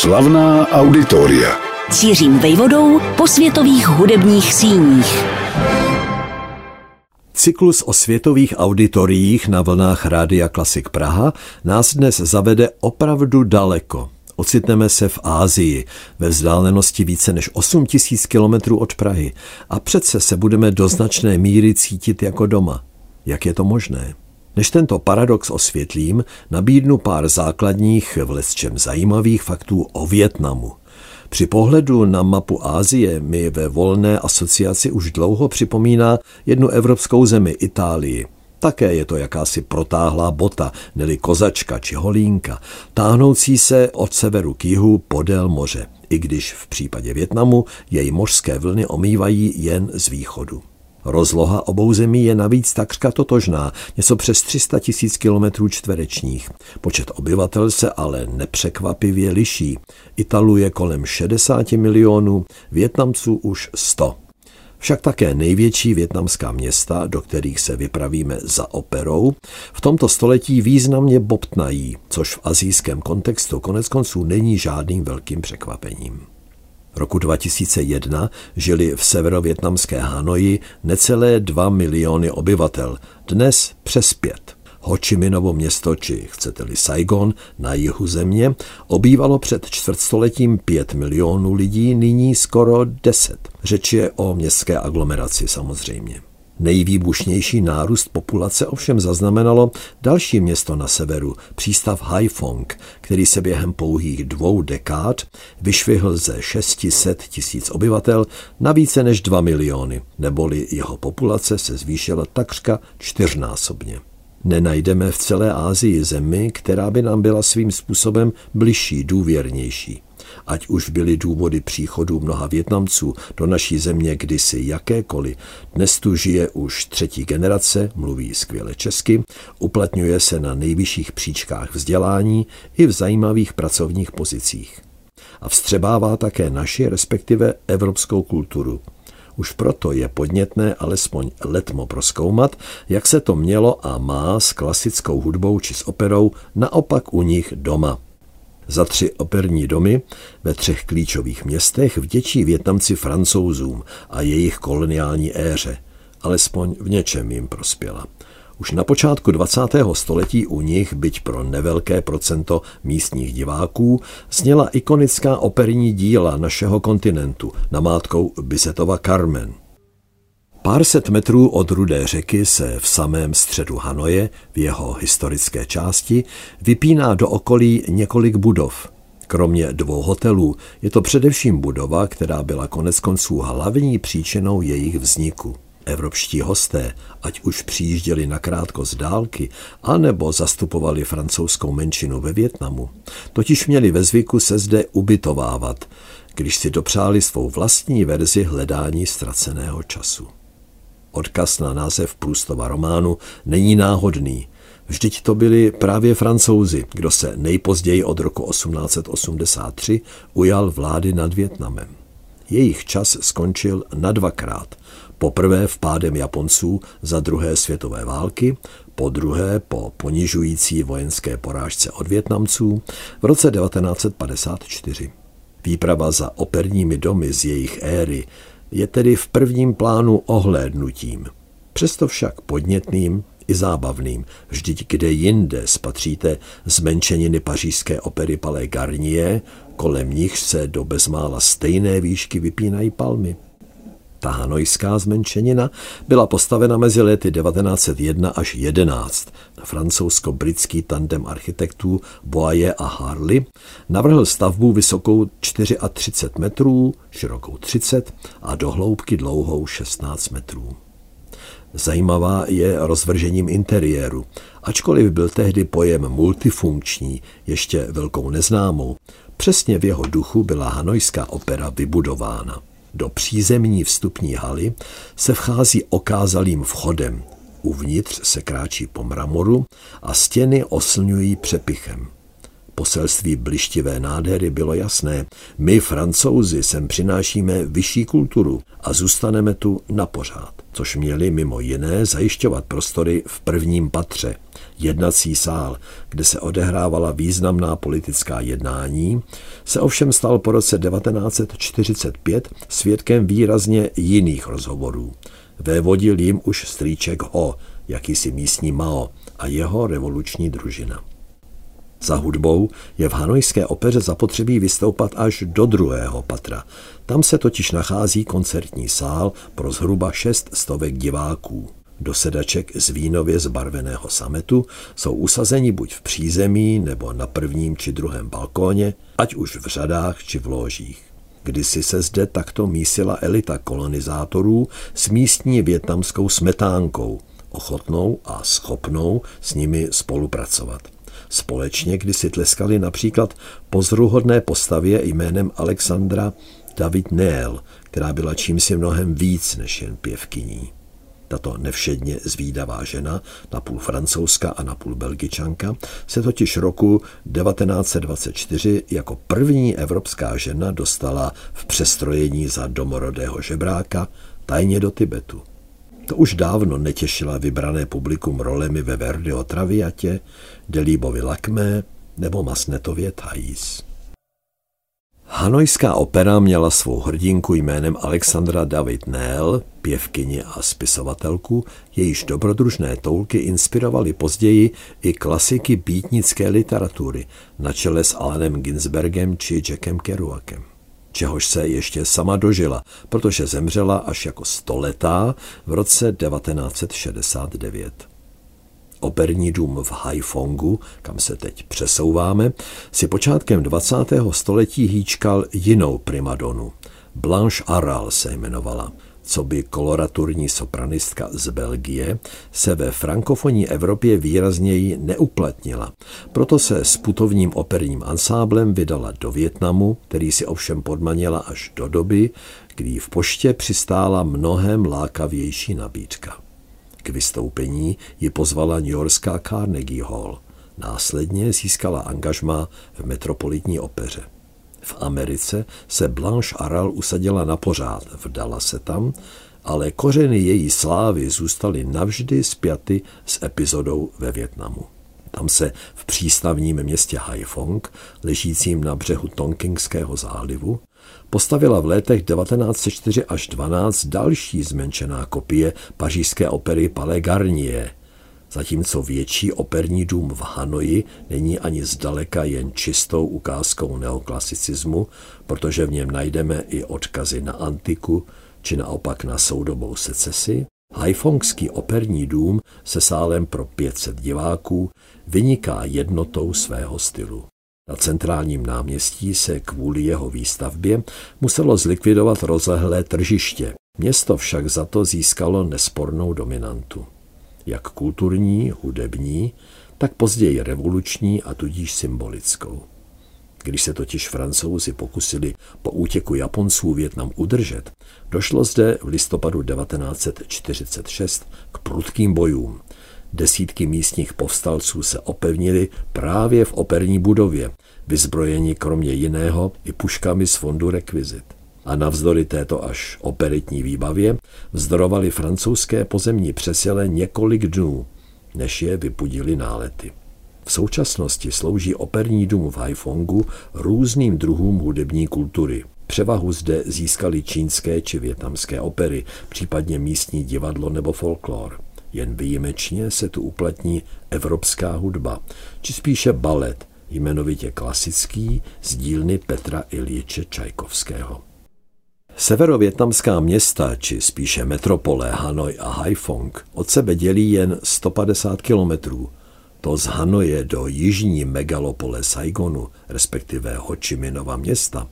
Slavná auditoria s Jiřím Vejvodou po světových hudebních síních. Cyklus o světových auditoriích na vlnách Rádia Classic Praha nás dnes zavede opravdu daleko. Ocitneme se v Asii, ve vzdálenosti více než 8 000 kilometrů od Prahy a přece se budeme do značné míry cítit jako doma. Jak je to možné? Než tento paradox osvětlím, nabídnu pár základních, vlesčem zajímavých faktů o Vietnamu. Při pohledu na mapu Asie mi ve volné asociaci už dlouho připomíná jednu evropskou zemi, Itálii. Také je to jakási protáhlá bota, neli kozačka či holínka, táhnoucí se od severu k jihu podél moře, i když v případě Vietnamu její mořské vlny omývají jen z východu. Rozloha obou zemí je navíc takřka totožná, něco přes 300 000 km². Počet obyvatel se ale nepřekvapivě liší. Italů je kolem 60 milionů, Vietnamců už 100. Však také největší vietnamská města, do kterých se vypravíme za operou, v tomto století významně bobtnají, což v asijském kontextu koneckonců není žádným velkým překvapením. Roku 2001 žili v severovietnamské Hanoji necelé 2 miliony obyvatel, dnes přes 5. Hočiminovo město, či chcete-li Saigon, na jihu země, obývalo před čtvrtstoletím 5 milionů lidí, nyní skoro 10. Řeč je o městské aglomeraci samozřejmě. Nejvýbušnější nárůst populace ovšem zaznamenalo další město na severu, přístav Hai Phong, který se během pouhých 2 dekád vyšvihl ze 600 000 obyvatel na více než 2 miliony, neboli jeho populace se zvýšila takřka 4násobně. Nenajdeme v celé Asii zemi, která by nám byla svým způsobem bližší, důvěrnější. Ať už byly důvody příchodu mnoha Vietnamců do naší země kdysi jakékoliv, dnes tu žije už 3. generace, mluví skvěle česky, uplatňuje se na nejvyšších příčkách vzdělání i v zajímavých pracovních pozicích. A vstřebává také naši, respektive evropskou kulturu. Už proto je podnětné alespoň letmo prozkoumat, jak se to mělo a má s klasickou hudbou či s operou naopak u nich doma. Za 3 operní domy ve 3 klíčových městech vděčí Vietnamci Francouzům a jejich koloniální éře. Alespoň v něčem jim prospěla. Už na počátku 20. století u nich, byť pro nevelké procento místních diváků, zněla ikonická operní díla našeho kontinentu, namátkou Bizetova Carmen. Pár set metrů od Rudé řeky se v samém středu Hanoje, v jeho historické části, vypíná do okolí několik budov. Kromě 2 hotelů je to především budova, která byla koneckonců hlavní příčinou jejich vzniku. Evropští hosté, ať už přijížděli nakrátko z dálky, anebo zastupovali francouzskou menšinu ve Vietnamu, totiž měli ve zvyku se zde ubytovávat, když si dopřáli svou vlastní verzi hledání ztraceného času. Odkaz na název Proustova románu není náhodný. Vždyť to byli právě Francouzi, kdo se nejpozději od roku 1883 ujal vlády nad Vietnamem. Jejich čas skončil na 2krát. Poprvé vpádem Japonců za 2. světové války, podruhé po ponižující vojenské porážce od Vietnamců v roce 1954. Výprava za operními domy z jejich éry je tedy v prvním plánu ohlédnutím. Přesto však podnětným i zábavným, vždyť kde jinde spatříte zmenšeniny pařížské opery Palais Garnier, kolem nich se do bezmála stejné výšky vypínají palmy. Ta hanojská zmenšenina byla postavena mezi lety 1901 až 11. Francouzsko-britský tandem architektů Boaje a Harley navrhl stavbu vysokou 34 metrů, širokou 30 a do hloubky dlouhou 16 metrů. Zajímavá je rozvržením interiéru, ačkoliv byl tehdy pojem multifunkční ještě velkou neznámou. Přesně v jeho duchu byla hanojská opera vybudována. Do přízemní vstupní haly se vchází okázalým vchodem. Uvnitř se kráčí po mramoru a stěny oslňují přepichem. Poselství blištivé nádhery bylo jasné. My, Francouzi, sem přinášíme vyšší kulturu a zůstaneme tu napořád, což měli mimo jiné zajišťovat prostory v prvním patře, Jednací sál, kde se odehrávala významná politická jednání, se ovšem stal po roce 1945 svědkem výrazně jiných rozhovorů. Vévodil jim už strýček Ho, jakýsi místní Mao, a jeho revoluční družina. Za hudbou je v hanojské opeře zapotřebí vystoupat až do druhého patra. Tam se totiž nachází koncertní sál pro zhruba 600 diváků. Do sedaček z vínově zbarveného sametu jsou usazeni buď v přízemí nebo na prvním či druhém balkóně, ať už v řadách či v lóžích. Kdysi se zde takto mísila elita kolonizátorů s místní vietnamskou smetánkou, ochotnou a schopnou s nimi spolupracovat. Společně kdysi tleskali například pozoruhodné postavě jménem Alexandra David-Néel, která byla čímsi mnohem víc než jen pěvkyní. Tato nevšedně zvídavá žena, napůl francouzská a napůl belgičanka, se totiž roku 1924 jako první evropská žena dostala v přestrojení za domorodého žebráka tajně do Tibetu. To už dávno netěšila vybrané publikum rolemi ve Verdiho Traviatě, Delíbovi Lakmé nebo Masnetově Thais. Hanojská opera měla svou hrdinku jménem Alexandra David-Néel, pěvkyni a spisovatelku, jejíž dobrodružné toulky inspirovaly později i klasiky pítnické literatury na čele s Alanem Ginsbergem či Jackem Kerouacem. Čehož se ještě sama dožila, protože zemřela až jako stoletá v roce 1969. Operní dům v Hai Fongu, kam se teď přesouváme, si počátkem 20. století hýčkal jinou primadonu. Blanche Aral se jmenovala. Coby koloraturní sopranistka z Belgie se ve frankofonní Evropě výrazněji neuplatnila. Proto se s putovním operním ansáblem vydala do Vietnamu, který si ovšem podmanila až do doby, kdy v poště přistála mnohem lákavější nabídka. K vystoupení ji pozvala newyorská Carnegie Hall. Následně získala angažmá v Metropolitní opeře. V Americe se Blanche Aral usadila napořád, vdala se tam, ale kořeny její slávy zůstaly navždy spjaty s epizodou ve Vietnamu. Tam se v přístavním městě Hai Phong, ležícím na břehu Tonkinského zálivu, postavila v letech 1904 až 12 další zmenšená kopie pařížské opery Palais Garnier, zatímco větší operní dům v Hanoji není ani zdaleka jen čistou ukázkou neoklasicismu, protože v něm najdeme i odkazy na antiku, či naopak na soudobou secesi. Haifongský operní dům se sálem pro 500 diváků vyniká jednotou svého stylu. Na centrálním náměstí se kvůli jeho výstavbě muselo zlikvidovat rozlehlé tržiště. Město však za to získalo nespornou dominantu. Jak kulturní, hudební, tak později revoluční a tudíž symbolickou. Když se totiž Francouzi pokusili po útěku Japonců Vietnam udržet, došlo zde v listopadu 1946 k prudkým bojům. Desítky místních povstalců se opevnili právě v operní budově, vyzbrojeni kromě jiného i puškami z fondu rekvizit. A navzdory této až operitní výbavě vzdorovali francouzské pozemní přesile několik dnů, než je vypudili nálety. V současnosti slouží operní dům v Hai Fongu různým druhům hudební kultury. Převahu zde získaly čínské či vietnamské opery, případně místní divadlo nebo folklor. Jen výjimečně se tu uplatní evropská hudba, či spíše balet, jmenovitě klasický, z dílny Petra Iljiče Čajkovského. Severovietnamská města, či spíše metropole Hanoj a Hai Phong, od sebe dělí jen 150 kilometrů. To z Hanoje do jižní megalopole Saigonu, respektive Ho Či Minova města,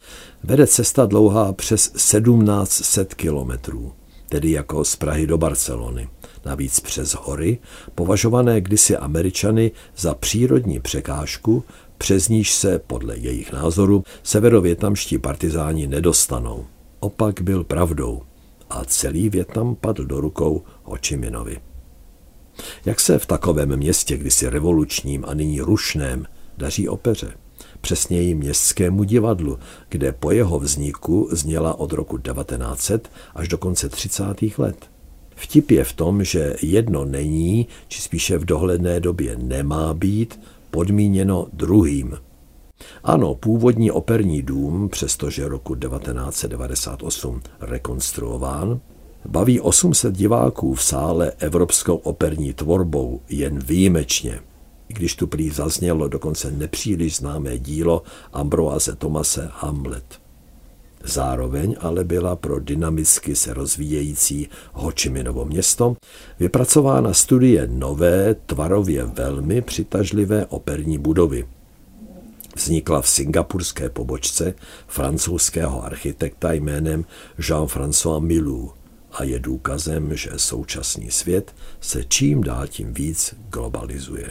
vede cesta dlouhá přes 1700 kilometrů, tedy jako z Prahy do Barcelony. Navíc přes hory, považované kdysi Američany za přírodní překážku, přes níž se, podle jejich názoru, severovietnamští partizáni nedostanou. Opak byl pravdou a celý Vietnam padl do rukou Ho Či Minovi. Jak se v takovém městě, kdysi revolučním a nyní rušném, daří opeře? Přesněji městskému divadlu, kde po jeho vzniku zněla od roku 1900 až do konce 30. let. Vtip je v tom, že jedno není, či spíše v dohledné době nemá být, podmíněno druhým. Ano, původní operní dům, přestože roku 1998 rekonstruován, baví 800 diváků v sále evropskou operní tvorbou jen výjimečně. I když tu prý zaznělo dokonce nepříliš známé dílo Ambroise Thomase Hamlet. Zároveň ale byla pro dynamicky se rozvíjející Hočiminovo město vypracována studie nové, tvarově velmi přitažlivé operní budovy. Vznikla v singapurské pobočce francouzského architekta jménem Jean-François Milou a je důkazem, že současný svět se čím dál tím víc globalizuje.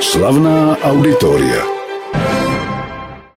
Slavná auditoria.